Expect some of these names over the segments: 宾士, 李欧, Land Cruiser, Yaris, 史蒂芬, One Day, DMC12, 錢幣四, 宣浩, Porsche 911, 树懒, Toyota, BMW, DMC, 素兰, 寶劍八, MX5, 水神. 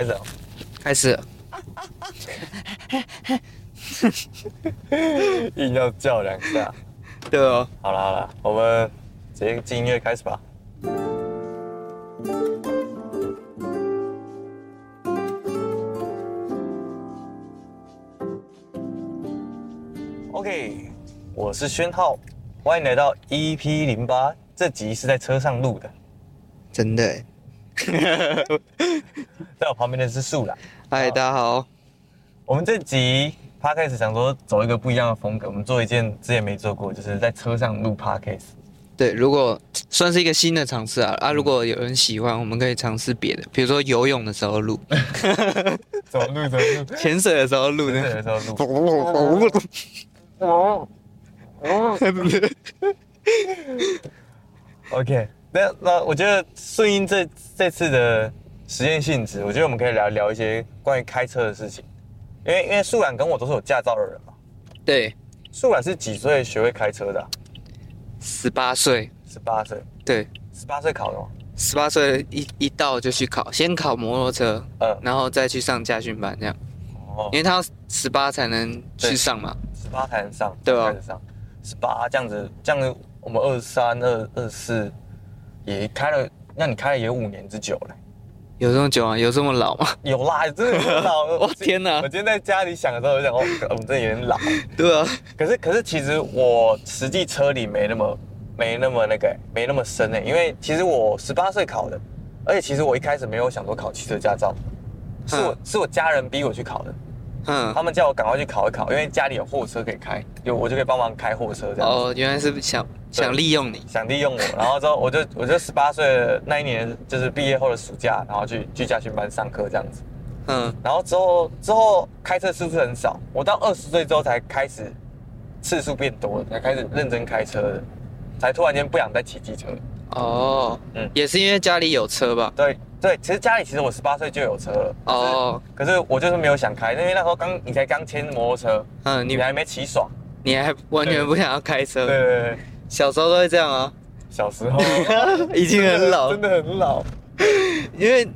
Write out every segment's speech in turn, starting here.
开始啊！开始。硬要叫两下。对哦。好了好了，我们直接进音乐开始吧。OK， 我是宣浩，欢迎来到 EP08， 这集是在车上录的。真的耶。在我旁边的是树懒。嗨，大家好。我们这集 Podcast 想说走一个不一样的风格，我们做一件之前没做过，就是在车上录 Podcast。对，如果算是一个新的尝试啊，如果有人喜欢，我们可以尝试别的，比如说游泳的时候录，怎么录怎么录，潜水的时候录，潜水的时候录，OK， 那我觉得顺应这次的实验性质，我觉得我们可以聊一些关于开车的事情，因为素兰跟我都是有驾照的人嘛。对，素兰是几岁学会开车的啊？18岁，18岁，对，18岁考的吗？18岁一到就去考，先考摩托车，然后再去上驾训班这样，因为他要18才能去上嘛，18才能上，对吧？18这样子，我们23、24也开了，那你开了也5年之久了，有这么久啊？有这么老吗？有啦，真的很老。我天哪！我今天在家里想的时候，我想我们真的有点老。对啊，可是其实我实际车里没那么深欸，因为其实我18岁考的，而且其实我一开始没有想说考汽车驾照，是我家人逼我去考的。嗯，他们叫我赶快去考一考，因为家里有货车可以开，我就可以帮忙开货车这样子。哦，原来是想利用你，想利用我，然后之后我就18岁那一年，就是毕业后的暑假，然后去驾训班上课这样子。嗯，然后之后开车次数很少，我到20岁之后才开始次数变多了，才开始认真开车的，才突然间不想再骑机车。哦，嗯，也是因为家里有车吧？对。对，其实我18岁就有车了哦，可是我就是没有想开，因为那时候你才刚签摩托车，嗯，你还没骑爽，你还完全不想要开车，对对对，小时候都会这样啊，小时候已经很老，真的很老，因为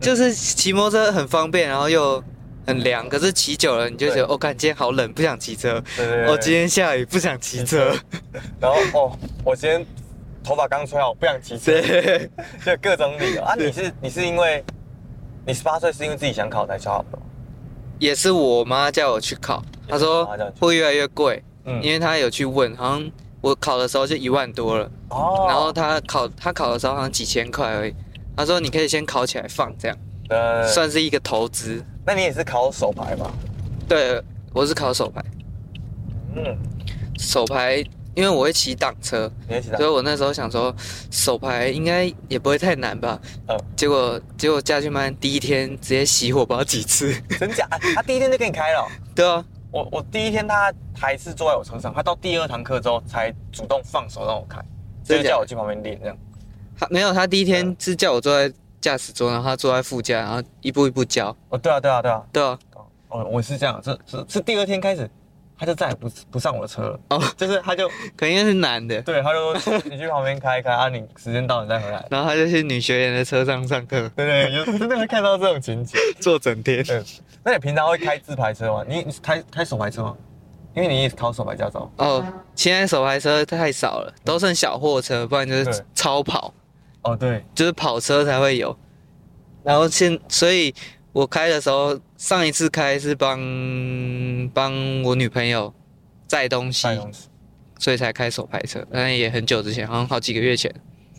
就是骑摩托车很方便，然后又很凉，可是骑久了你就觉得哦，看今天好冷，不想骑车，对对对，哦，今天下雨不想骑车，然后哦，我今天。头发刚吹好，不想骑车，就各种理由啊！你是因为你18岁是因为自己想考才去考的，也是我妈叫我去考，她说会越来越贵，嗯，因为她有去问，好像我考的时候就1万多了，哦，然后她考的时候好像几千块而已，她说你可以先考起来放这样，算是一个投资。那你也是考手牌吗？对，我是考手牌，嗯，手牌。因为我会骑挡车，所以我那时候想说手牌应该也不会太难吧。结果驾训班第一天直接熄火，不知道几次。真假？他第一天就给你开了哦？对啊，我第一天他还是坐在我车上，他到第2堂课之后才主动放手让我开，就叫我去旁边练这样。他没有，他第一天是叫我坐在驾驶桌，然后他坐在副驾，然后一步一步教。哦，对啊，对啊，对啊，对啊。哦，我是这样，是第2天开始。他就再也不上我的车了，哦，就是他就可能因为是男的，对，他就说你去旁边开一开啊，你时间到你再回来，然后他就去女学员的车上上课，对对，真的会看到这种情景，坐整天。嗯，那你平常会开自排车吗？你开手排车吗？因为你也考手排驾照。哦，现在手排车太少了，都剩小货车，不然就是超跑。哦，对，就是跑车才会有。然后所以我开的时候。上一次开是帮我女朋友载东西，所以才开手排车，但也很久之前，好像好几个月前。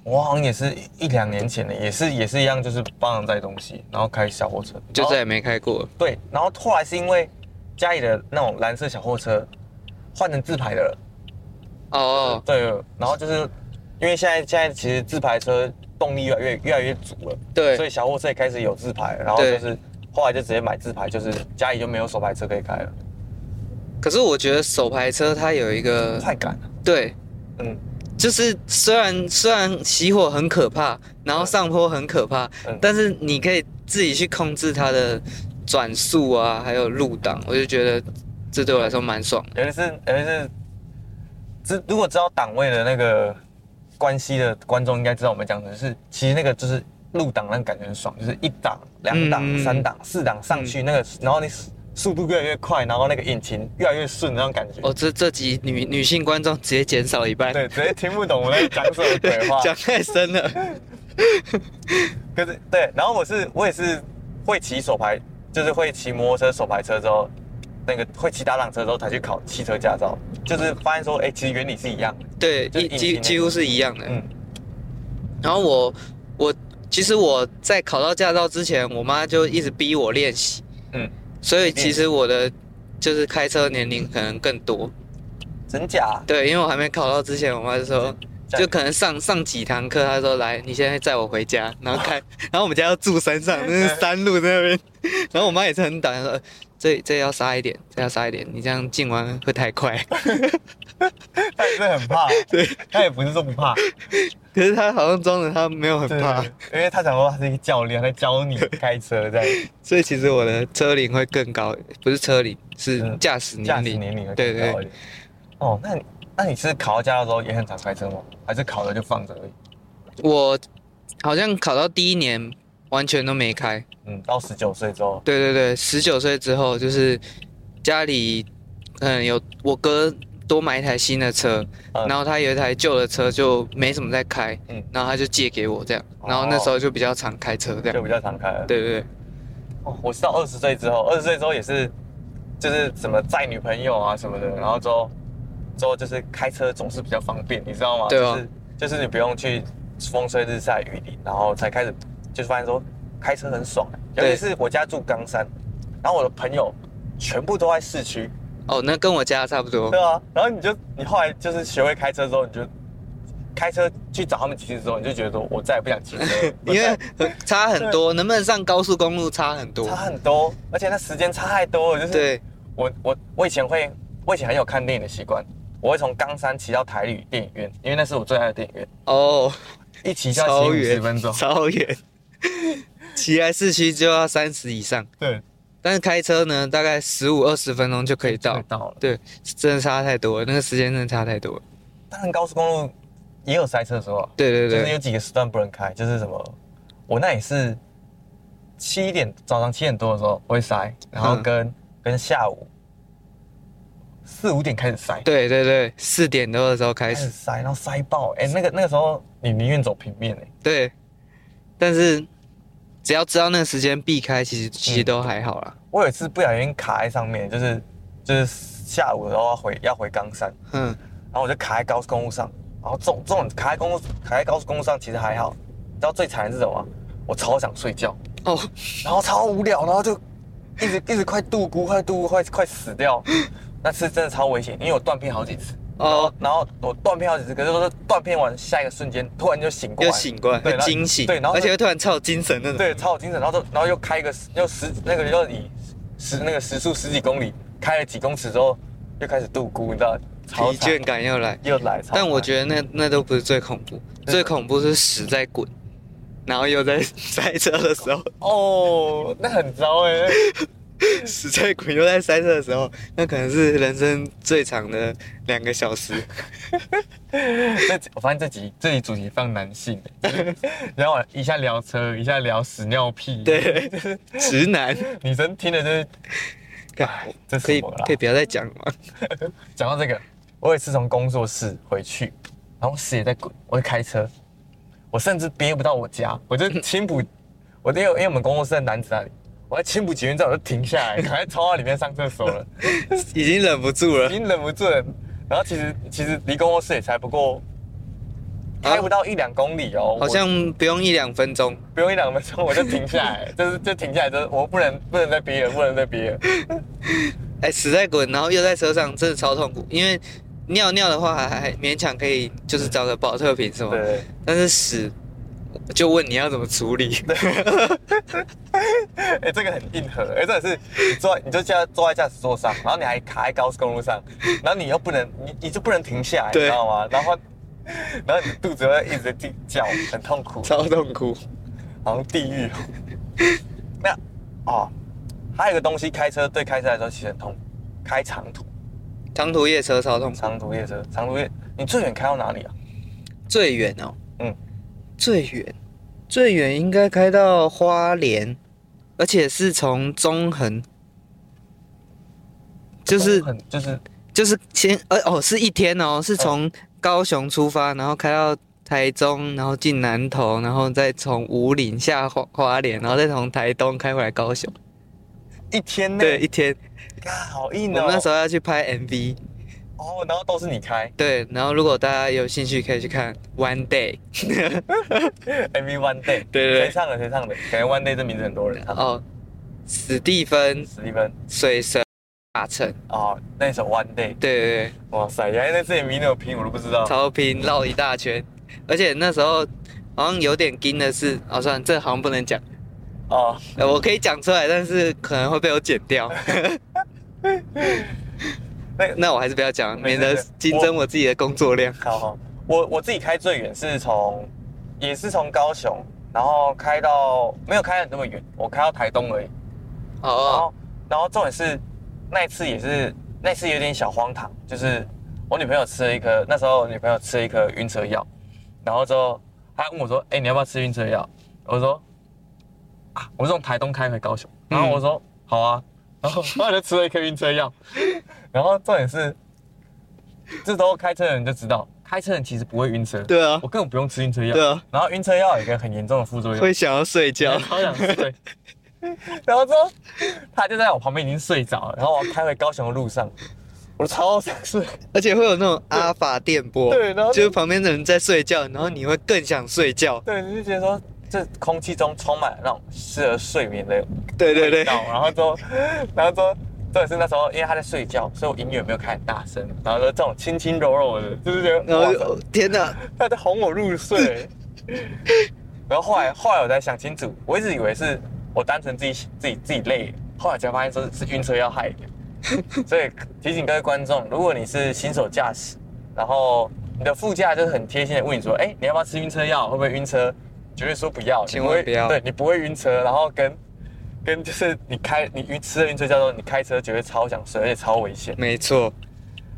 我好像也是1-2年前的，也是一样，就是帮人载东西，然后开小货车，就再也没开过了。对，然后后来是因为家里的那种蓝色小货车换成自排的了。哦，对，然后就是因为现在其实自排车动力越来越足了，对，所以小货车也开始有自排，然后就是。后来就直接买自排，就是家里就没有手排车可以开了。可是我觉得手排车它有一个快感，对，嗯，就是虽然熄火很可怕，然后上坡很可怕，但是你可以自己去控制它的转速啊，还有入档，我就觉得这对我来说蛮爽的。尤其是如果知道档位的那个关系的观众应该知道我们讲的是，其实那个就是入档那个感觉很爽，就是一档、两档、三档、四档上去那个，然后你速度越来越快，然后那个引擎越来越顺那种感觉。哦，这集女性观众直接减少一半，对，直接听不懂我在讲什么鬼话，讲太深了。可是对，然后我也是会骑手排，就是会骑摩托车手排车之后，那个会骑打挡车之后才去考汽车驾照，就是发现说，哎，其实原理是一样的，对，几乎是一样的。嗯。然后我其实我在考到驾照之前，我妈就一直逼我练习。嗯。所以其实我的就是开车年龄可能更多。真假？对，因为我还没考到之前，我妈就说。就可能上几堂课，他说来，你现在载我回家，然后开，然后我们家要住山上，那是山路在那边，然后我妈也是很胆，说这要刹一点，这要刹一点，你这样进弯会太快。他也是很怕，对，他也不是说不怕，可是他好像装着他没有很怕，因为他想说他是一个教练，他教你开车这样，所以其实我的车龄会更高，不是车龄，是驾驶年龄，会更高一点。哦，那你是考到驾照之后也很常开车吗？还是考了就放着而已？我好像考到第一年完全都没开。嗯，到19岁之后。对对对，19岁之后就是家里有我哥多买一台新的车，然后他有一台旧的车就没什么在开，然后他就借给我这样，然后那时候就比较常开车这样。就比较常开了。对对对。哦，我是到20岁之后，20岁之后也是就是什么载女朋友啊什么的，然后之后就是开车总是比较方便，你知道吗？对啊，就是你不用去风吹日晒雨淋，然后才开始就是发现说开车很爽，尤其是我家住冈山，然后我的朋友全部都在市区。哦，那跟我家差不多。对啊，然后你后来就是学会开车之后，你就开车去找他们骑车之后，你就觉得说我再也不想骑车了，因为差很多，能不能上高速公路差很多，差很多，而且那时间差太多了，就是对我以前很有看电影的习惯。我会从冈山骑到台旅电影院，因为那是我最爱的电影院。哦，一骑就要骑50分钟，超远。骑来市区就要30以上。对，但是开车呢，大概15-20分钟就可以到。对，真的差太多了，那个时间真的差太多了。当然，高速公路也有塞车的时候啊。对对对，就是有几个时段不能开，就是什么，我那也是早上七点多的时候会塞，然后跟下午。4-5点开始塞，对对对，4点多的时候开始塞，然后塞爆，那个时候你宁愿走平面。对，但是只要知道那个时间避开，其实都还好啦。我有一次不小心卡在上面，就是下午的时候要回冈山，然后我就卡在高速公路上，然后这种卡在高速公路上其实还好，你知道最惨的是什么吗？我超想睡觉哦，然后超无聊，然后就一直快死掉。那次真的超危险，因为我断片好几次。哦，然后我断片好几次，可是都是断片完下一个瞬间突然就醒过来，对，惊醒，对，然后而且会突然超有精神那种，对，超有精神，然后又开一个时速10几公里，开了几公尺之后又开始度孤，你知道，疲倦感又来。但我觉得那都不是最恐怖，最恐怖是屎在滚，然后又在塞车的时候。哦，那很糟哎。死在滚又在塞车的时候，那可能是人生最长的2个小时。我发现这集主题放男性，然后一下聊车，一下聊屎尿屁，对，直男。女生听的就是，这是什么啦？可以不要再讲了吗？讲到这个，我有一次从工作室回去，然后屎也在滚，我就开车，我甚至憋不到我家，我就轻补，因为我们工作室在楠梓那里。我在轻步捷运站，我就停下来，赶快冲到里面上厕所了，已经忍不住了。然后其实离公司也才不过开不到1-2公里哦，好像不用一两分钟我就停下来，就是我不能再憋了，哎，死在滚，然后又在车上，真的超痛苦。因为尿尿的话还勉强可以，就是找个保特瓶什么，对，但是屎。就问你要怎么处理？对，哎，这个很硬核，真的是你就坐在驾驶座上，然后你还卡在高速公路上，然后你又不能，你就不能停下来，你知道吗？然后你肚子会一直在叫，很痛苦，超痛苦，好像地狱。那还有一个东西，开车来说其实很痛苦，开长途夜车超痛苦，长途夜，你最远开到哪里啊？最远哦，最远，最远应该开到花莲，而且是从中横，就是先是一天哦，是从高雄出发，然后开到台中，然后进南投，然后再从武岭下花莲，然后再从台东开回来高雄。一天呢？对，一天。好硬哦！我们那时候要去拍 MV。哦，然后都是你开。对，然后如果大家有兴趣，可以去看 One Day 。MV One Day。对。谁唱的？谁唱的？感觉 One Day 这名字很多人唱。哦，史蒂芬，水神。大成哦，那首 One Day， 对对对，哇塞，原来那次也迷那么拼，我都不知道，超拼，绕一大圈，而且那时候好像有点惊的是，算了，这好像不能讲哦，我可以讲出来，但是可能会被我剪掉，那我还是不要讲，免得竞争我自己的工作量。好，我自己开最远是也是从高雄，然后开到没有开得那么远，我开到台东而已。然后重点是。那次有点小荒唐，就是我女朋友吃了一颗，那时候我女朋友吃了一颗晕车药，然后之后她问我说：“你要不要吃晕车药？”我说：“啊，我是从台东开回高雄。”然后我说：“好啊。”然后我就吃了一颗晕车药。然后重点是，这时候开车的人就知道，开车人其实不会晕车。对啊，我根本不用吃晕车药。对啊，然后晕车药有一个很严重的副作用，会想要睡觉，好想睡。然后之后，他就在我旁边已经睡着了。然后我开回高雄的路上，我超想睡，而且会有那种阿法电波，对，然后就是旁边的人在睡觉，然后你会更想睡觉。对，你就觉得说，这空气中充满了那种适合睡眠的味道。对对对。然后之后，重点是那时候因为他在睡觉，所以我音乐没有开很大声。然后说这种轻轻柔柔的，就是觉得，然后天哪，他在哄我入睡。然后后来我才想清楚，我一直以为是。我单纯自己累了，后来才发现说是晕车要害的，所以提醒各位观众，如果你是新手驾驶，然后你的副驾就是很贴心的问你说，你要不要吃晕车药？会不会晕车？绝对说不要，千万不要。对，你不会晕车，然后跟就是你吃了晕车药之后，你开车绝对超想睡，而且超危险。没错，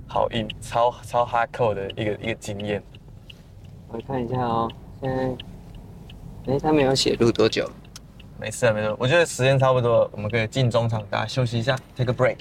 好硬，超 hardcore 的一个经验。我看一下哦，现在，他没有写录多久。没事啊，没事。我觉得时间差不多了，我们可以进中场，大家休息一下 ，take a break。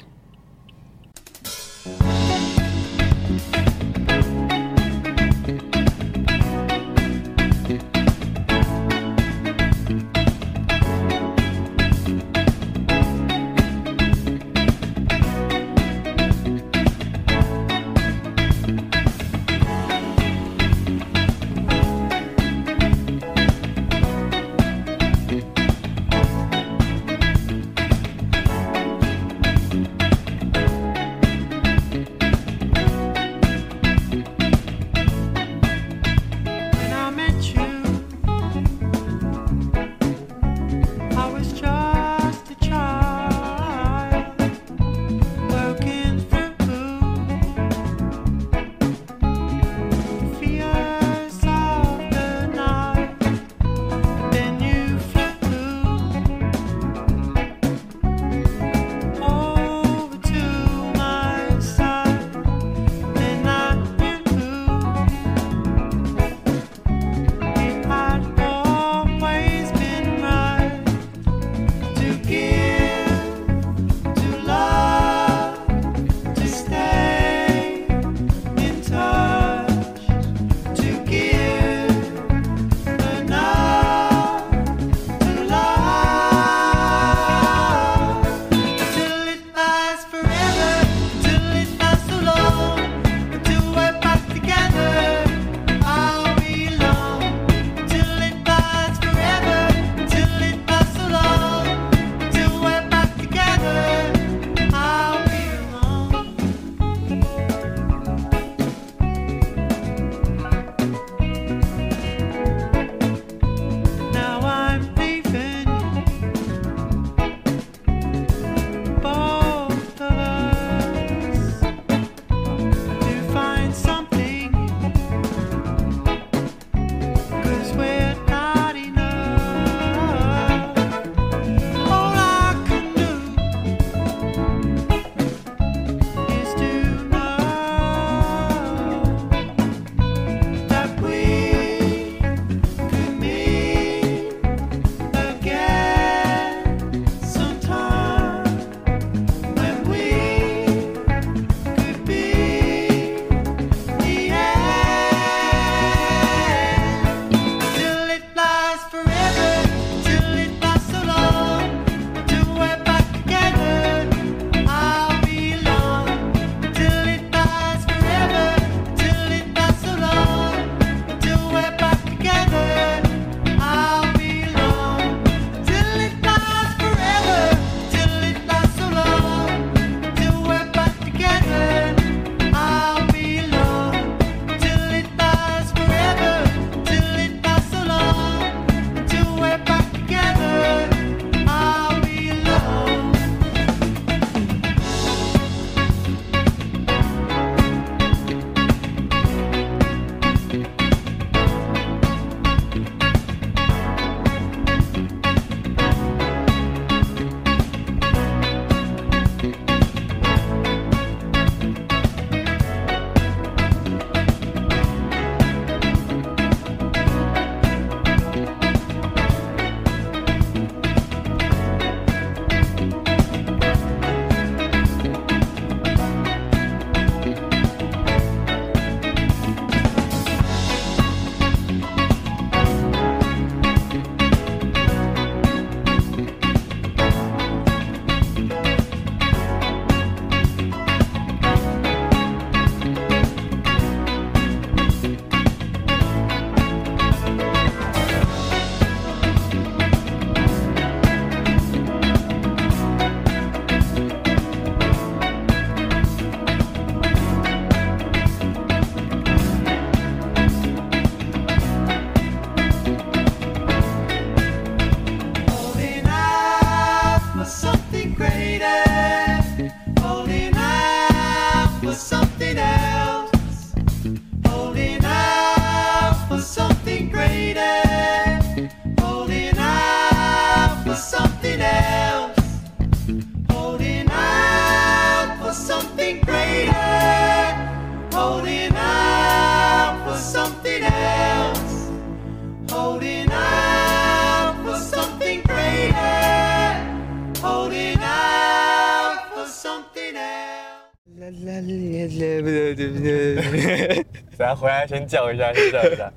咱回来先叫一下，先叫一下。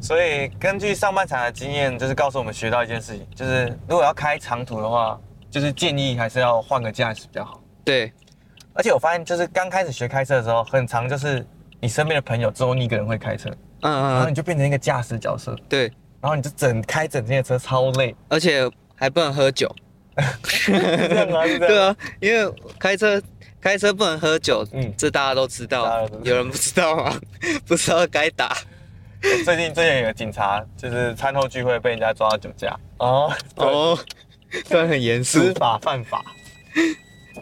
所以根据上半场的经验，就是告诉我们学到一件事情，就是如果要开长途的话，就是建议还是要换个驾驶比较好。对。而且我发现，就是刚开始学开车的时候，很常就是你身边的朋友只有你一个人会开车，然后你就变成一个驾驶角色。对。然后你就开整天的车超累，而且还不能喝酒。是这样吗？是这样。对啊，因为开车不能喝酒，这大家都知道。有人不知道吗？不知道该打。最近有个警察，就是餐后聚会被人家抓到酒驾。哦，虽然很严肃。知法犯法。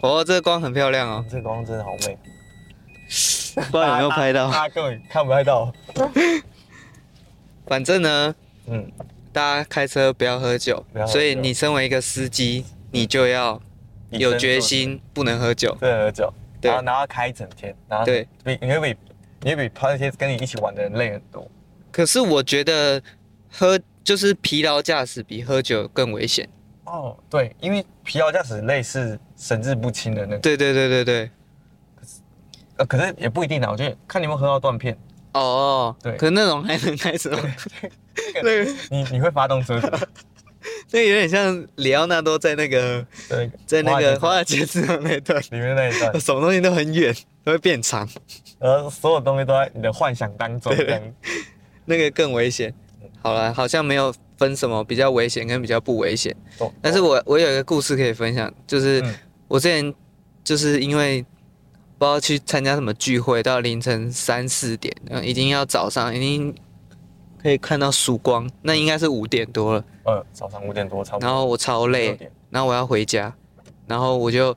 哦，这个光很漂亮哦，这光真的好美，不知道有没有拍到，大家根本看不太到。反正呢，大家开车不要喝酒，所以你身为一个司机，你就要有决心，不能喝酒，不能喝酒，对，然后开一整天，然后对，你会比那些跟你一起玩的人累很多。可是我觉得就是疲劳驾驶比喝酒更危险。哦，对，因为疲劳驾驶类似神志不清的那个。对。可是也不一定啊，我觉得看你们喝到断片。哦，对。可是那种还能开车吗？那个你会发动车子。那有点像里奥纳多在那个华尔街之狼那一段里面那一段，什么东西都很远，都会变长，所有东西都在你的幻想当中。对，那个更危险。好了，好像没有分什么比较危险跟比较不危险，但是我有一个故事可以分享，就是我之前就是因为不知道去参加什么聚会，到凌晨3、4点，已经要早上，已经可以看到曙光，那应该是5点多了。早上5点多差不多。然后我超累，然后我要回家，然后我就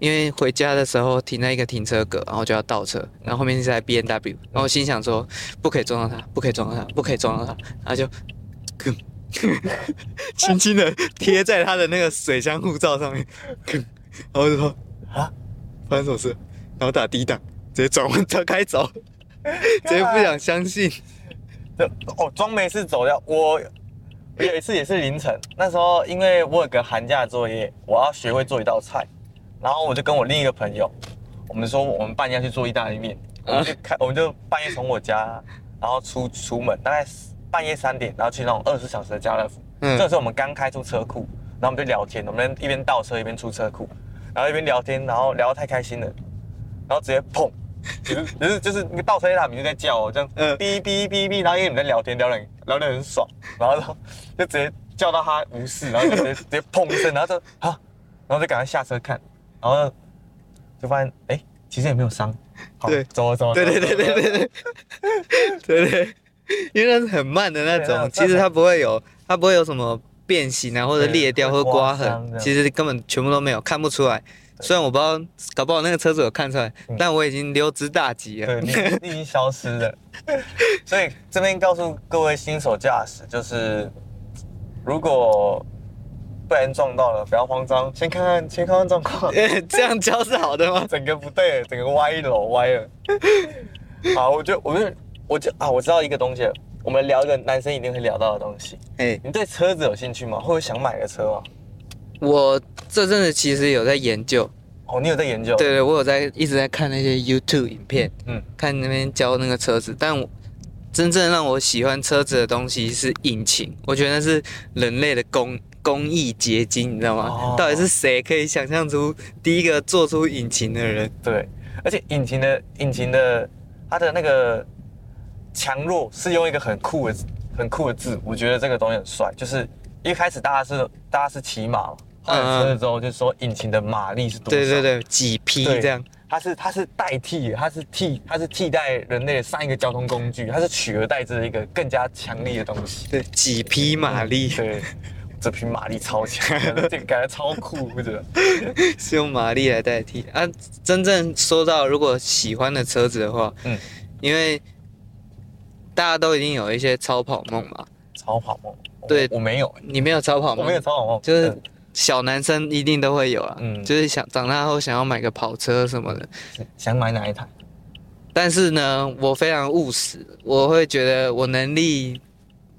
因为回家的时候停在一个停车格，然后就要倒车，然后后面是台 BMW， 然后我心想说不可以撞到他，不可以撞到他，不可以撞到他，然后就。轻轻的贴在他的那个水箱护罩上面，然后就说啊，发生什么事？然后打低档，直接转弯车开走，直接不想相信。装没事走掉。我有一次也是凌晨，那时候因为我有个寒假作业，我要学会做一道菜，然后我就跟我另一个朋友，我们说我们半夜去做意大利面，我们就半夜从我家然后出门，大概。半夜3点，然后去那种20小时的家乐福。这时候我们刚开出车库，然后我们就聊天，我们一边倒车一边出车库，然后一边聊天，然后聊得太开心了，然后直接砰，就是那个倒车雷达鸣就在叫我，这样哔哔哔哔，然后因为你们在聊天，聊得很爽，然后就直接叫到他无视，然后就直接砰一声，然后就啊，然后就赶快下车看，然后就发现其实也没有伤，好，走，对。因为那是很慢的那种，其实它不会有什么变形啊，或者裂掉或者刮痕，其实根本全部都没有，看不出来。虽然我不知道，搞不好那个车主有看出来，但我已经溜之大吉了。对，你已经消失了。所以这边告诉各位新手驾驶，就是如果不然撞到了，不要慌张，先看看状况。这样教是好的吗？整个不对了，整个歪了。好，我我知道一个东西了，我们聊一个男生一定会聊到的东西。你对车子有兴趣吗？会不会想买个车吗？我这阵子其实有在研究。哦，你有在研究？对，我有在一直在看那些 YouTube 影片，看那边教那个车子。但真正让我喜欢车子的东西是引擎，我觉得那是人类的工艺结晶，你知道吗？到底是谁可以想象出第一个做出引擎的人？对，而且引擎的它的那个。强弱是用一个很酷的字，我觉得这个东西很帅。就是一开始大家是骑马嘛，换车了之后就说引擎的马力是多少？对，几匹这样。它是代替，它是替代人类的上一个交通工具，它是取而代之的一个更加强力的东西。对，几匹马力。对，这匹马力超强，这个感觉超酷，我觉得。是用马力来代替啊！真正说到如果喜欢的车子的话，因为。大家都已经有一些超跑梦嘛？超跑梦，对，我没有。你没有超跑梦？我没有超跑梦，就是小男生一定都会有啦。就是想长大后想要买个跑车什么的。想买哪一台？但是呢，我非常务实，我会觉得我能力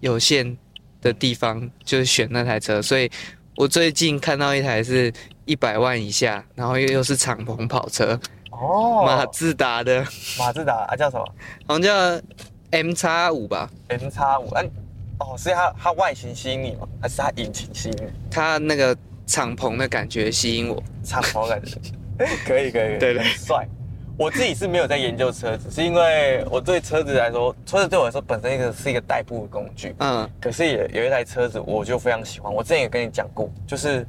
有限的地方就选那台车，所以我最近看到一台是100万以下，然后又是敞篷跑车。哦，马自达的。马自达啊，叫什么？好像叫 MX5 吧。MX5，哎，哦，是它外形吸引你吗？还是它引擎吸引你？它那个敞篷的感觉吸引我。敞篷感觉，可以，对，很帅。我自己是没有在研究车子，是因为我对车子来说，车子对我来说本身是一个代步的工具。嗯，可是也有一台车子我就非常喜欢，我之前也跟你讲过，就是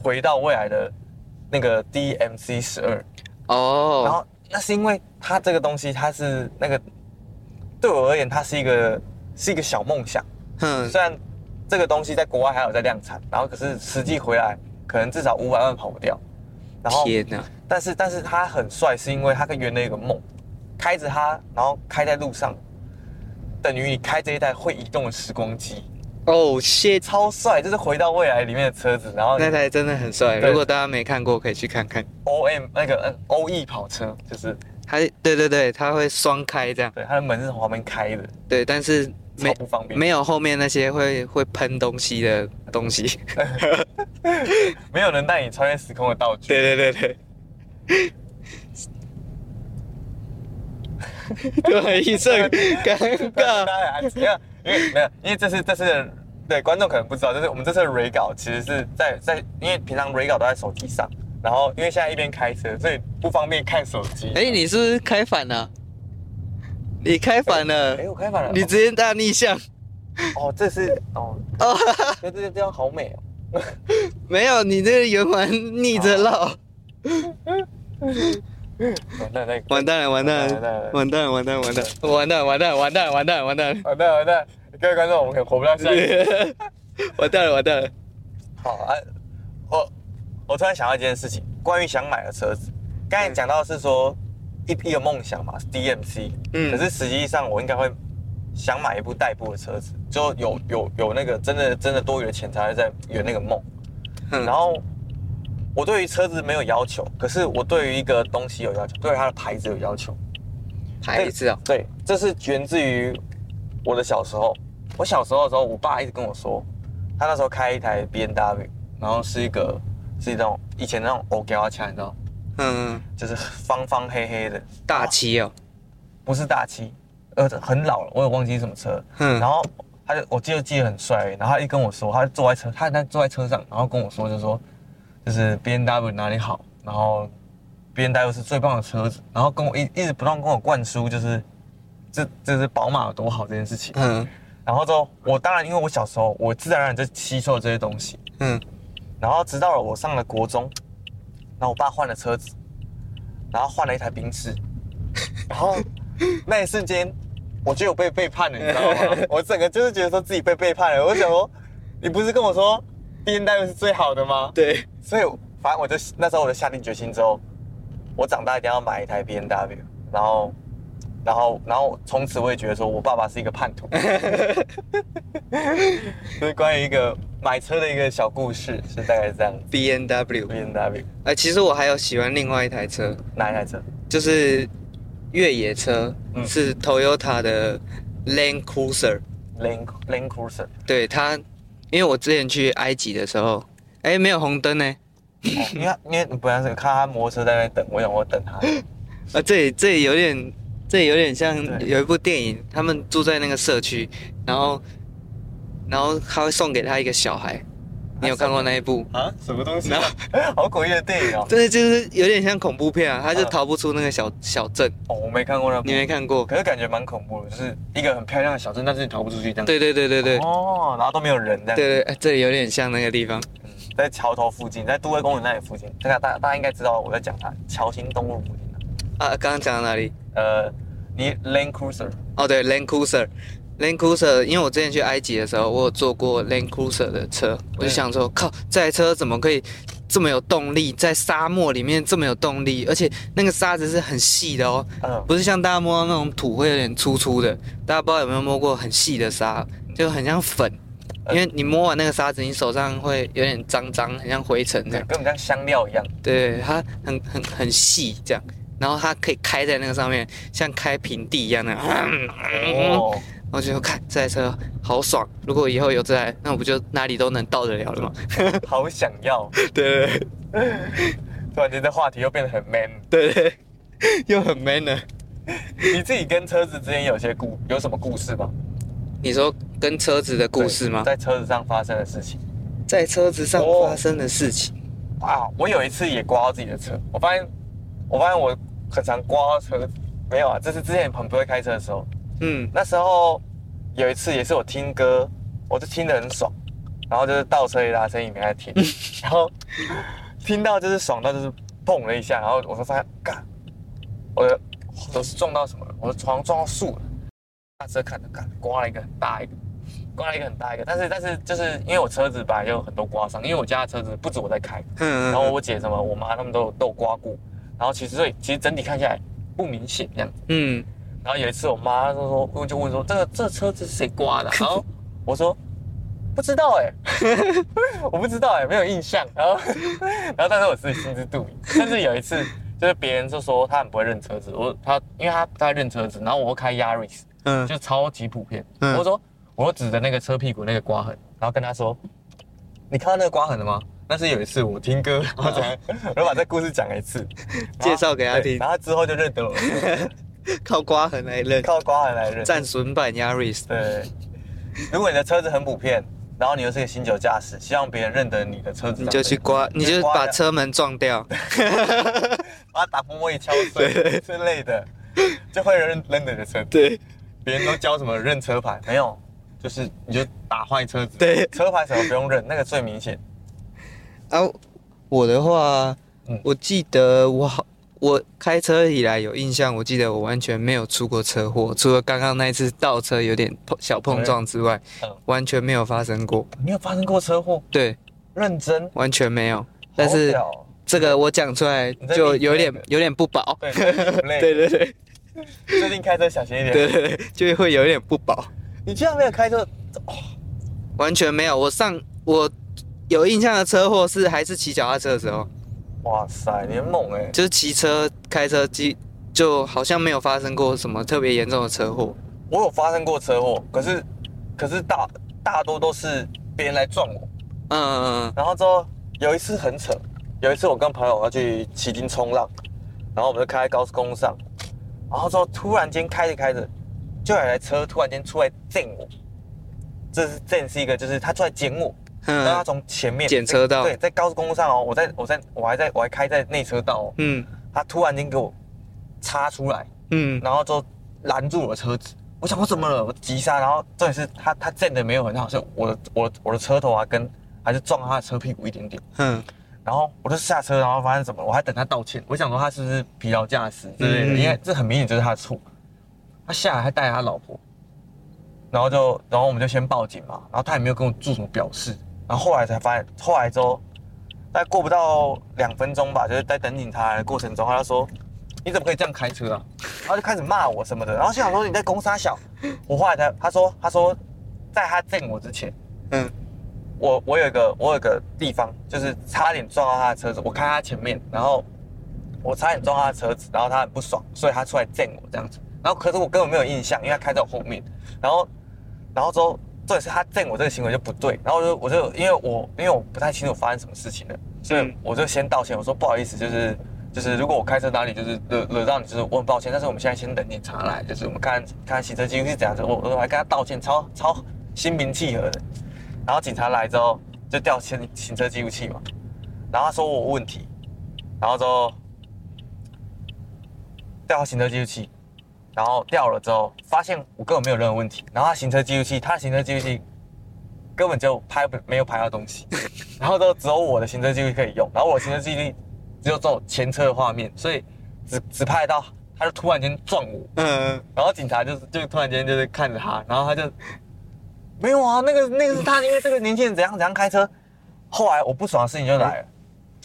回到未来的那个 DMC12。哦，然后那是因为它这个东西，它是那个对我而言，它是一个小梦想。嗯，虽然这个东西在国外还有在量产，然后可是实际回来可能至少500万跑不掉。然后天哪！但是他很帅，是因为他圆了一个梦，开着他，然后开在路上，等于你开这一台会移动的时光机。哦，谢，超帅！这是回到未来里面的车子，然后那台真的很帅。如果大家没看过，可以去看看。OE 跑车就是它，对，它会双开这样。对，它的门是从旁边开的。对，但是没有后面那些会喷东西的东西，没有能带你穿越时空的道具。对。对，一阵尴尬。因为这次对观众可能不知道，就是我们这次的 re 稿其实是在，因为平常 re 稿都在手机上，然后因为现在一边开车，所以不方便看手机。哎，你是不是开反了？你开反了！我开反了！你直接大逆向。哦，这是哦哦，这个地方好美哦。没有，你这个圆环逆着绕。完蛋！各位观众，我们可能活不到下一集。完蛋了！好啊，我突然想到一件事情，关于想买的车子，刚才讲到是说。一个梦想嘛 ，DMC。嗯。可是实际上，我应该会想买一部代步的车子，就有那个真的多余的钱才会在圆那个梦。嗯。然后我对于车子没有要求，可是我对于一个东西有要求，对于它的牌子有要求。牌子啊？对，这是源自于我的小时候。我小时候的时候，我爸一直跟我说，他那时候开一台 BMW， 然后是那种以前那种欧胶车，你知道。嗯，就是方方黑黑的大漆哦，不是大漆，很老了，我也忘记什么车。嗯，然后他就我记得很帅，然后他一跟我说，他坐在车上，然后跟我说就是 BMW 哪里好，然后 BMW 是最棒的车子，然后跟我一直不断跟我灌输，就是这是宝马有多好这件事情。嗯，然后之后我当然因为我小时候我自然而然就吸收了这些东西。嗯，然后直到了我上了国中。然后我爸换了车子，然后换了一台宾士，然后那一瞬间，我就有被背叛了，你知道吗？我整个就是觉得说自己被背叛了。我想说，你不是跟我说 BMW 是最好的吗？对，所以反正我就那时候我就下定决心之后，我长大一定要买一台 BMW， 然后从此我也觉得说我爸爸是一个叛徒。所以关于一个。买车的一个小故事是大概这样 BMW，其实我还有喜欢另外一台车。哪一台车？就是越野车，是 Toyota 的 Land Cruiser。Land Cruiser。对它，因为我之前去埃及的时候，哎，没有红灯呢。因为你本来是看他摩托车在那等，我想我等他。这里有点像有一部电影，他们住在那个社区，然后他会送给他一个小孩，你有看过那一部啊？什么东西？好诡异的电影哦！对，就是有点像恐怖片啊，他就逃不出那个小镇。哦，我没看过那部。你没看过？可是感觉蛮恐怖的，就是一个很漂亮的小镇，但是你逃不出去这样。对。哦，然后都没有人这样。对，这里有点像那个地方。嗯，在桥头附近，在都会公园那里附近。大家应该知道我在讲它，桥新东路附近啊。啊，刚刚讲到哪里？你 Land Cruiser。哦，对 ，Land Cruiser。Land Cruiser， 因为我之前去埃及的时候，我有坐过 Land Cruiser 的车，我就想说，靠，这台车怎么可以这么有动力，在沙漠里面这么有动力，而且那个沙子是很细的哦，不是像大家摸到那种土会有点粗粗的，大家不知道有没有摸过很细的沙，就很像粉，因为你摸完那个沙子，你手上会有点脏脏，很像灰尘这样，根本像香料一样。对，它很细这样，然后它可以开在那个上面，像开平地一样那样。哦我就看这台车好爽，如果以后有这台，那我不就哪里都能到得了了吗？好想要，对对对，突然间这话题又变得很 man， 对对，又很 man 了。你自己跟车子之间有什么故事吗？你说跟车子的故事吗？在车子上发生的事情。在车子上发生的事情。啊，我有一次也刮到自己的车，我发现我很常刮到车子。没有啊，这是之前很不会开车的时候。嗯，那时候有一次也是我听歌，我就听得很爽，然后就是倒车雷达声音没在听，然后听到就是爽到就是砰了一下，然后我就发现，干，我的手是撞到什么了？我的床撞到树了。大车看着干，刮了一个很大一个，但是就是因为我车子本来就有很多刮伤，因为我家的车子不止我在开，然后我姐什么我妈他们都有刮过，然后其实整体看下来不明显这样子。嗯。然后有一次我妈就问说这车子是谁刮的？然后我说不知道我不知道没有印象。然后但是我自己心知肚明。但是有一次就是别人就说他很不会认车子，因为他不太认车子，然后我开 Yaris， 就超级普遍。我指着那个车屁股那个刮痕，然后跟他说：“你看到那个刮痕了吗？”那是有一次我听歌，然后我就把这故事讲一次，介绍给他听，然后之后就认得我。靠刮痕来认，战损版 Yaris。对，如果你的车子很普遍，然后你又是个新手驾驶，希望别人认得你的车子，你就把车门撞掉，把打风玻璃敲碎之类的，就会认得你的车子。对，别人都教什么认车牌，没有，就是你就打坏车子。对，车牌什么不用认，那个最明显。啊，我的话，我记得我开车以来有印象，我记得我完全没有出过车祸，除了刚刚那一次倒车有点小碰撞之外，完全没有发生过。没有发生过车祸？对，认真，完全没有。但是这个我讲出来就有点不保。对对对，最近开车小心一点。对，就会有点不保。你居然没有开车？哦，完全没有。我有印象的车祸是还是骑脚踏车的时候。哇塞，你很猛欸！就是骑车、开车就好像没有发生过什么特别严重的车祸。我有发生过车祸，可是大多都是别人来撞我。然后之后有一次很扯，有一次我跟朋友要去旗津冲浪，然后我们就开在高速公路上，然后之后突然间开着，就有台车突然间出来撞我。这是一个，就是他出来捡我。然后他从前面检车道，对，在高速公路上哦，我还开在内车道哦，他突然间给我插出来，然后就拦住我的车子，我想我怎么了，我急刹，然后重点是他震的没有很好，像我的车头啊跟还是撞到他的车屁股一点点，然后我就下车，然后发现怎么了，我还等他道歉，我想说他是不是疲劳驾驶之类的，因为这很明显就是他的错，他下来还带着他老婆，然后我们就先报警嘛，然后他也没有跟我做什么表示。然后后来才发现，后来之后，大概过不到2分钟吧，就是在等警察的过程中，他就说：“你怎么可以这样开车啊？”然后就开始骂我什么的。然后心想说：“你在攻杀小。”我后来才他说，在他震我之前，我有一个地方，就是差点撞到他的车子。我开他前面，然后我差点撞到他的车子，然后他很不爽，所以他出来震我这样子。然后可是我根本没有印象，因为他开在我后面。然后之后。重点是他震我这个行为就不对，然后我就因为我不太清楚发生什么事情了，所以我就先道歉，我说不好意思，就是如果我开车哪里就是惹到你，就是我很抱歉，但是我们现在先等警察来，就是我们看行车记录是怎样子，我还跟他道歉，超心平气和的。然后警察来之后就调行车记录器嘛，然后他说我有问题，然后之后调行车记录器。然后掉了之后，发现我根本没有任何问题。然后他行车记录器根本就没有拍到东西。然后都只有我的行车记录器可以用。然后我的行车记录器只有前车的画面，所以只拍到他就突然间撞我。然后警察就突然间就是看着他，然后他就没有啊，那个是他因为这个年轻人怎样开车。后来我不爽的事情就来了。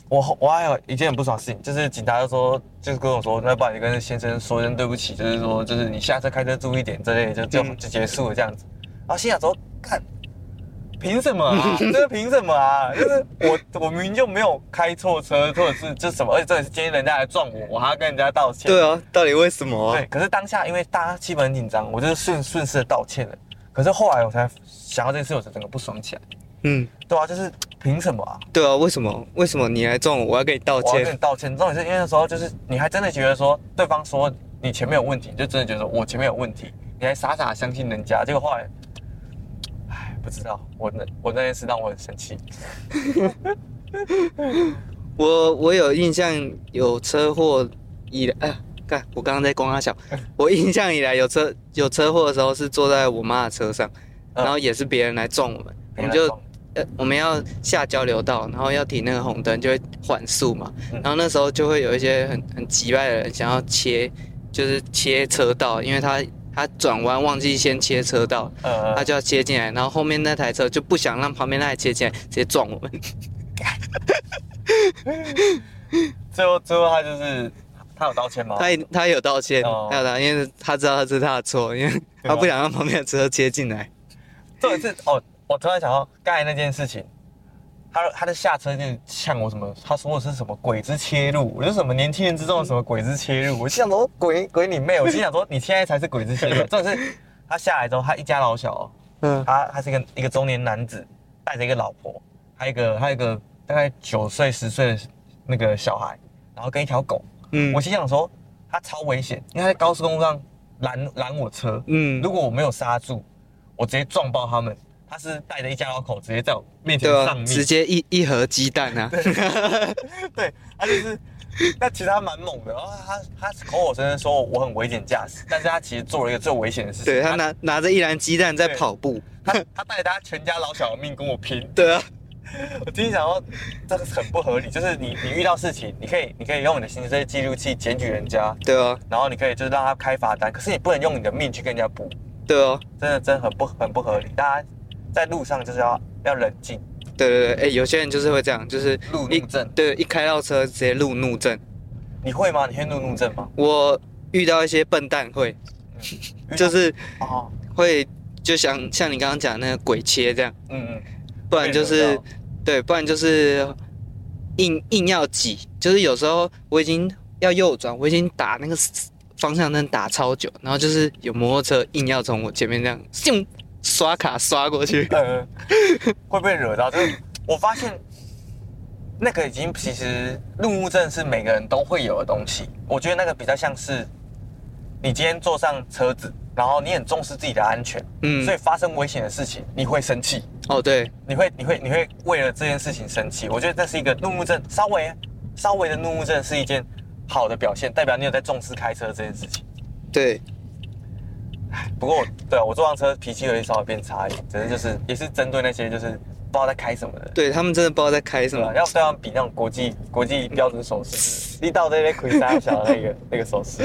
我还有一件很不爽的事情，就是警察就是跟我说，那不然你跟先生说声对不起，就是说，就是你下车开车注意点之类的，就结束了这样子。然后心想说，干，凭什么啊？这是凭什么啊？就是我明明就没有开错车，或者是这什么，而且这也是今天人家来撞我，我还要跟人家道歉。对啊，到底为什么啊？对，可是当下因为大家气氛很紧张，我就是顺势的道歉了。可是后来我才想到这件事，我才整个不爽起来。嗯，对啊，就是凭什么啊？对啊，为什么？为什么你来撞我，我要跟你道歉？我要跟你道歉。重点是因为那时候就是你还真的觉得说对方说你前面有问题，你就真的觉得我前面有问题，你还傻傻相信人家，结果后来。不知道，我那件事让我很生气。我有印象有车祸以来，看我刚刚在光阿小，我印象以来有车祸的时候是坐在我妈的车上，然后也是别人来撞我们，我们就我们要下交流道，然后要停那个红灯就会缓速嘛，然后那时候就会有一些很急败的人想要切，就是切车道，因为他转弯忘记先切车道，他就要切进来，然后后面那台车就不想让旁边那台切进来，直接撞我们。最后他就是他有道歉吗？他有道歉，他有道歉，因为他知道这是他的错，因为他不想让旁边的车切进来。这一次哦，我突然想到刚才那件事情，他的下车就呛我什么，他说我是什么鬼子切入，我是什么年轻人之中的什么鬼子切入，我心想说鬼你妹，我心想说你现在才是鬼子切入。重点是他下来之后，他一家老小哦，他是一个中年男子，带着一个老婆，还有一个大概9岁10岁的那个小孩，然后跟一条狗，我心想说他超危险，因为他在高速公路上拦我车，如果我没有刹住，我直接撞爆他们。他是带着一家老口直接在我面前丧命，直接一盒鸡蛋啊！对，他就是，那其实他蛮猛的。然后他口口声声说我很危险驾驶，但是他其实做了一个最危险的事情。对，他拿着一篮鸡蛋在跑步，他带着他全家老小的命跟我拼。对啊，我今天想说这是很不合理，就是你遇到事情，你可以用你的行车记录器检举人家，对啊，然后你可以就是让他开罚单，可是你不能用你的命去跟人家补。对啊，真的很不合理，大家。在路上就是要冷静，对对对，有些人就是会这样，就是路怒症，对，一开到车直接路怒症。你会吗？你会路怒症吗？我遇到一些笨蛋会，就是会就像你刚刚讲的那个鬼切这样，不然就是对，不然就是硬要挤，就是有时候我已经要右转，我已经打那个方向灯打超久，然后就是有摩托车硬要从我前面这样。刷卡刷过去，会被惹到。就是我发现，那个已经其实路怒症是每个人都会有的东西。我觉得那个比较像是，你今天坐上车子，然后你很重视自己的安全，所以发生危险的事情你会生气。哦，对，你会为了这件事情生气。我觉得这是一个路怒症，稍微的路怒症是一件好的表现，代表你有在重视开车这件事情。对。不过我坐上车脾气有点稍微变差一点，只是就是也是针对那些就是不知道在开什么的。对他们真的不知道在开什么，要对他们比那种国际标准手势，力道在那魁杀小的那个手势，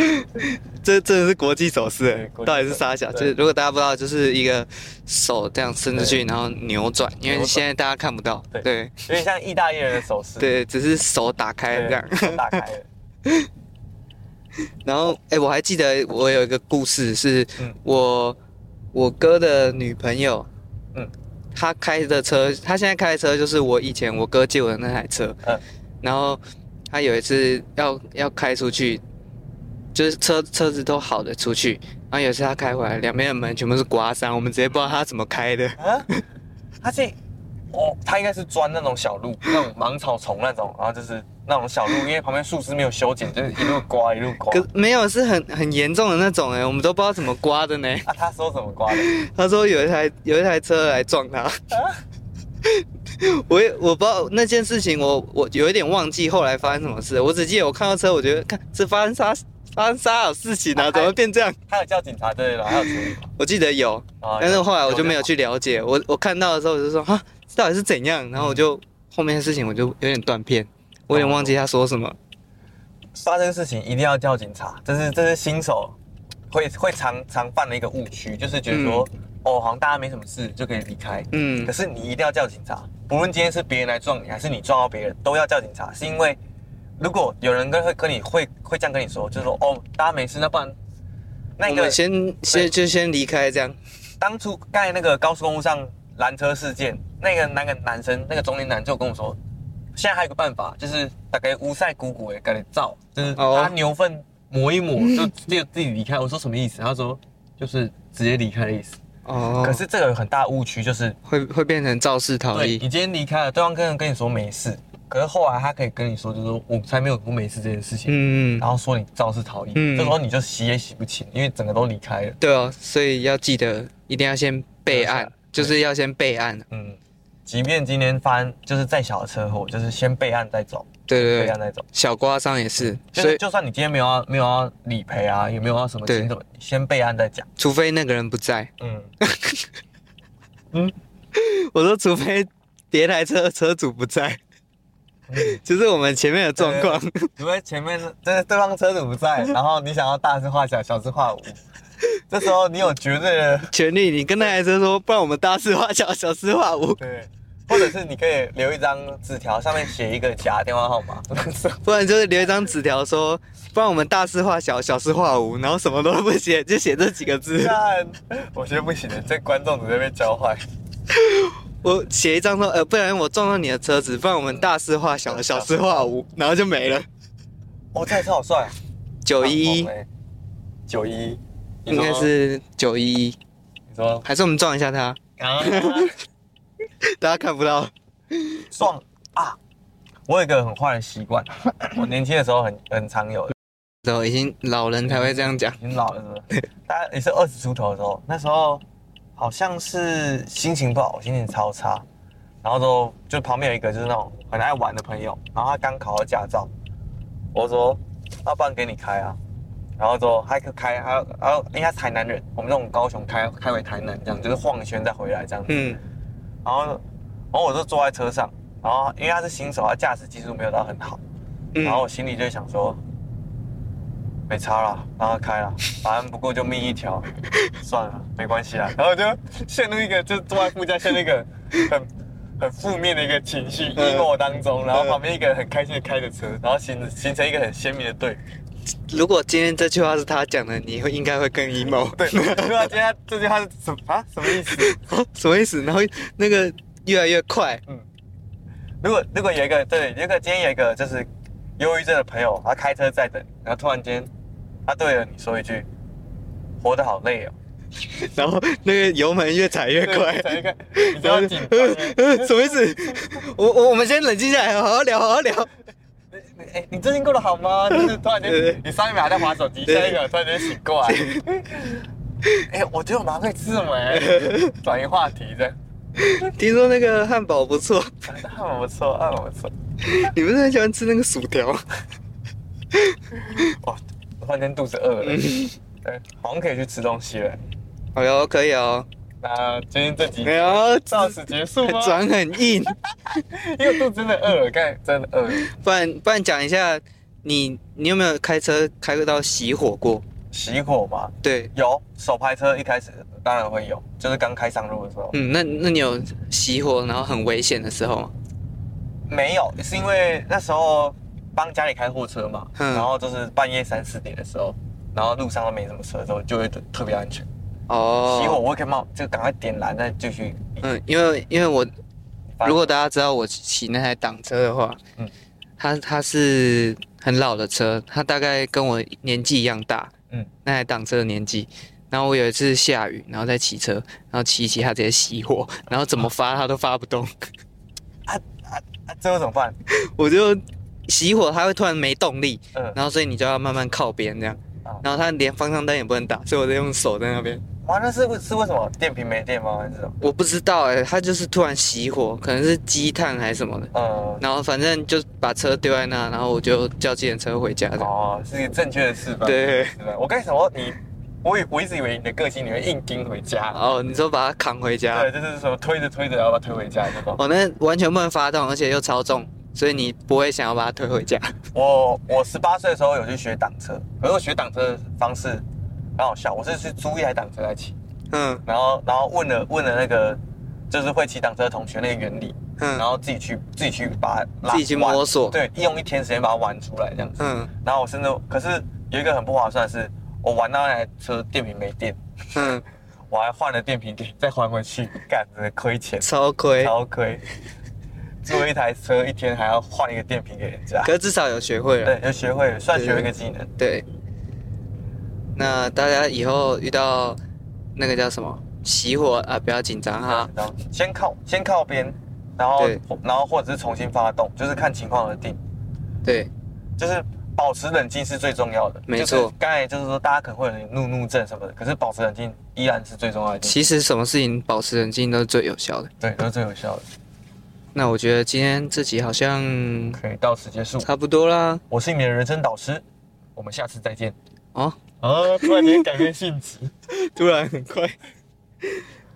这真的是国际手势，到底是杀小？就是如果大家不知道，就是一个手这样伸出去，然后扭转，因为现在大家看不到，对，有点像意大利人的手势，对，只是手打开这样，手打开了。然后，我还记得我有一个故事，是我哥的女朋友，她开的车，她现在开的车就是我以前我哥借我的那台车，然后她有一次要开出去，就是车子都好的出去，然后有一次她开回来，两边的门全部是刮伤，我们直接不知道她怎么开的。啊？她应该是钻那种小路，那种芒草丛那种，然后就是。那种小路，因为旁边树枝没有修剪，就是一路刮。可没有，是很严重的那种我们都不知道怎么刮的呢。啊，他说怎么刮的？他说有一台车来撞他。啊、我不知道那件事情我有一点忘记后来发生什么事，我只记得我看到车，我觉得看这发生啥好事情啊？怎么变这样？他有叫警察对了，还有处理。我记得有，但是后来我就没有去了解。我看到的时候我就说哈，到底是怎样？然后我就后面的事情我就有点断片。我有点忘记他说什么。发生事情一定要叫警察，这是新手会常犯的一个误区，就是觉得说，好像大家没什么事就可以离开。可是你一定要叫警察，不论今天是别人来撞你，还是你撞到别人，都要叫警察，是因为如果有人会这样跟你说，就是说大家没事，那不然那个我们先离开这样。当初刚才那个高速公路上拦车事件，那个男生，那个中年男就跟我说，现在还有个办法，就是大概乌塞鼓鼓的给你照，就是他牛粪磨一磨就自己离开。我说什么意思？他说就是直接离开的意思。哦，可是这个有很大误区，就是会变成肇事逃逸。你今天离开了，对方跟你说没事，可是后来他可以跟你说，就是说我才没有过没事这件事情，然后说你肇事逃逸，这时候你就洗也洗不清，因为整个都离开了。对哦，所以要记得一定要先备案，就是要先备案。嗯，即便今天发生就是再小的车祸，就是先备案再走。对，备案再走。小刮伤也是，就是就算你今天没有要理赔啊，也没有要什么行动，先备案再讲。除非那个人不在。嗯。嗯，我说除非别台车车主不在。就是我们前面的状况，因为前面就是对方车主不在，然后你想要大事化小，小事化无，这时候你有绝对的权利，你跟那台车说，不然我们大事化小，小事化无。对，或者是你可以留一张纸条，上面写一个假电话号码，不然就是留一张纸条说，不然我们大事化小，小事化无，然后什么都不写，就写这几个字。看，我觉得不行了，这观众直接被教坏。我写一张说，不然我撞到你的车子，不然我们大事化小，小事化无，然后就没了。哦，这台车好帅啊！911，应该是911。你说，还是我们撞一下它？大家看不到。撞啊！我有一个很坏的习惯，我年轻的时候很常有的。都已经老人才会这样讲，已经老了是不是？大家也是20出头的时候，那时候。好像是心情不好，心情超差，然后就旁边有一个就是那种很爱玩的朋友，然后他刚考了驾照，我说要不然给你开啊，然后说他开，然后因为他是台南人，我们这种高雄开回台南这样，就是晃一圈再回来这样子，然后我就坐在车上，然后因为他是新手，他驾驶技术没有到很好，然后我心里就想说。没差啦，让他开啦，反正不过就命一条，算了，没关系啦。然后就陷入一个，就坐在副驾，陷入一个很负面的一个情绪emo当中，然后旁边一个很开心的开着车，然后形成一个很鲜明的对比。如果今天这句话是他讲的，你应该会更 emo。对，如果今天这句话是什么意思？什么意思？然后那个越来越快。嗯。如果有一个对，如果今天有一个就是忧郁症的朋友，他开车在等，然后突然间。他对了你说一句，活得好累哦，然后那个油门越踩越快，越踩越快，你知道紧张什么意思？我们先冷静下来，好好聊，好好聊。你最近过得好吗？就是突然间，你上一秒还在滑手机，下一秒突然间醒过来。我觉得我蛮会吃什么转移话题的。听说那个汉堡不错，汉堡不错。你不是很喜欢吃那个薯条？哇！突然间肚子饿了，对，好像可以去吃东西了。好哟，可以哦。那今天这集到此结束吗？转很硬，因为肚子真的饿了，真的饿了。不然讲一下，你有没有开车开到熄火过？熄火吗？对，有。手排车一开始当然会有，就是刚开上路的时候。那你有熄火然后很危险的时候吗？没有，是因为那时候。帮家里开货车嘛，然后就是半夜3、4点的时候，然后路上都没什么车的时候，就会特别安全。哦，熄火我可以就赶快点燃，再继续。因为我如果大家知道我骑那台挡车的话，它是很老的车，它大概跟我年纪一样大，那台挡车的年纪。然后我有一次下雨，然后在骑车，然后骑它直接熄火，然后怎么发它都发不动。最后怎么办？我就。熄火，它会突然没动力，然后所以你就要慢慢靠边这样，然后它连方向灯也不能打，所以我就用手在那边。哇，那是为什么电瓶没电吗？还是什么？我不知道它就是突然熄火，可能是积碳还是什么的。然后反正就把车丢在那，然后我就叫计程车回家的。哦，是一个正确的示范。对。我刚才想说你，我一直以为你的个性你会硬盯回家。哦，你说把它扛回家？对，就是什么推着然后把它推回家那种。哦，那完全不能发动，而且又超重。所以你不会想要把它推回家。我18岁的时候有去学挡车，可是我学挡车的方式很好笑，我是去租一台挡车来骑，然后问了那个就是会骑挡车的同学那个原理，然后自己去把它拉，自己去摸索，对，用一天时间把它玩出来这样子。然后我甚至可是有一个很不划算的是，我玩到那台车电瓶没电，我还换了电瓶给再还回去，干真的亏钱，超亏。租一台车一天还要换一个电瓶给人家，可是至少有学会了，对，有学会了，算学会一个技能。对，那大家以后遇到那个叫什么熄火啊，不要紧张哈，先靠边，然后或者是重新发动，就是看情况而定。对，就是保持冷静是最重要的，没错。就是刚才就是说大家可能会有怒症什么的，可是保持冷静依然是最重要的。其实什么事情保持冷静都是最有效的，对，都是最有效的。那我觉得今天这集好像可以到此结束，差不多啦。我是你们的人生导师，我们下次再见。哦，突然间改变性质，突然很快。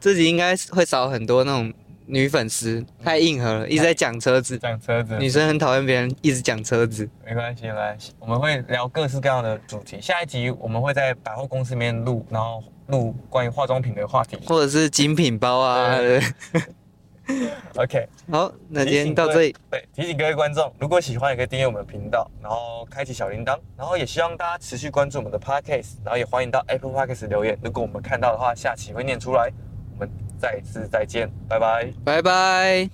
这集应该会少很多那种女粉丝，太硬核了，一直在讲车子。讲车子，女生很讨厌别人一直讲车子。没关系，没关系，我们会聊各式各样的主题。下一集我们会在百货公司里面录，然后录关于化妆品的话题，或者是精品包啊。OK， 好，那今天到这里。对，提醒各位观众，如果喜欢也可以订阅我们的频道，然后开启小铃铛，然后也希望大家持续关注我们的 Podcast， 然后也欢迎到 Apple Podcast 留言，如果我们看到的话，下期会念出来。我们再次再见，拜拜，拜拜。